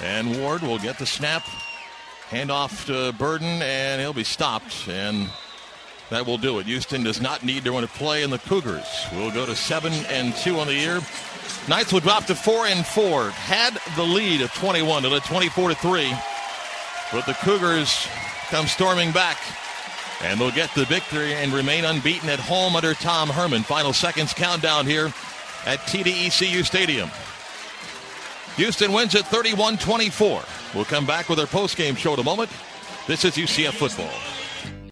And Ward will get the snap. Hand off to Burden, and he'll be stopped. And that will do it. Houston does not need to run a play, and the Cougars will go to 7-2 on the year. Knights will drop to 4-4. Had the lead of 21 to 24-3. But the Cougars come storming back, and they'll get the victory and remain unbeaten at home under Tom Herman. Final seconds countdown here at TDECU Stadium. Houston wins at 31-24. We'll come back with our postgame show in a moment. This is UCF football.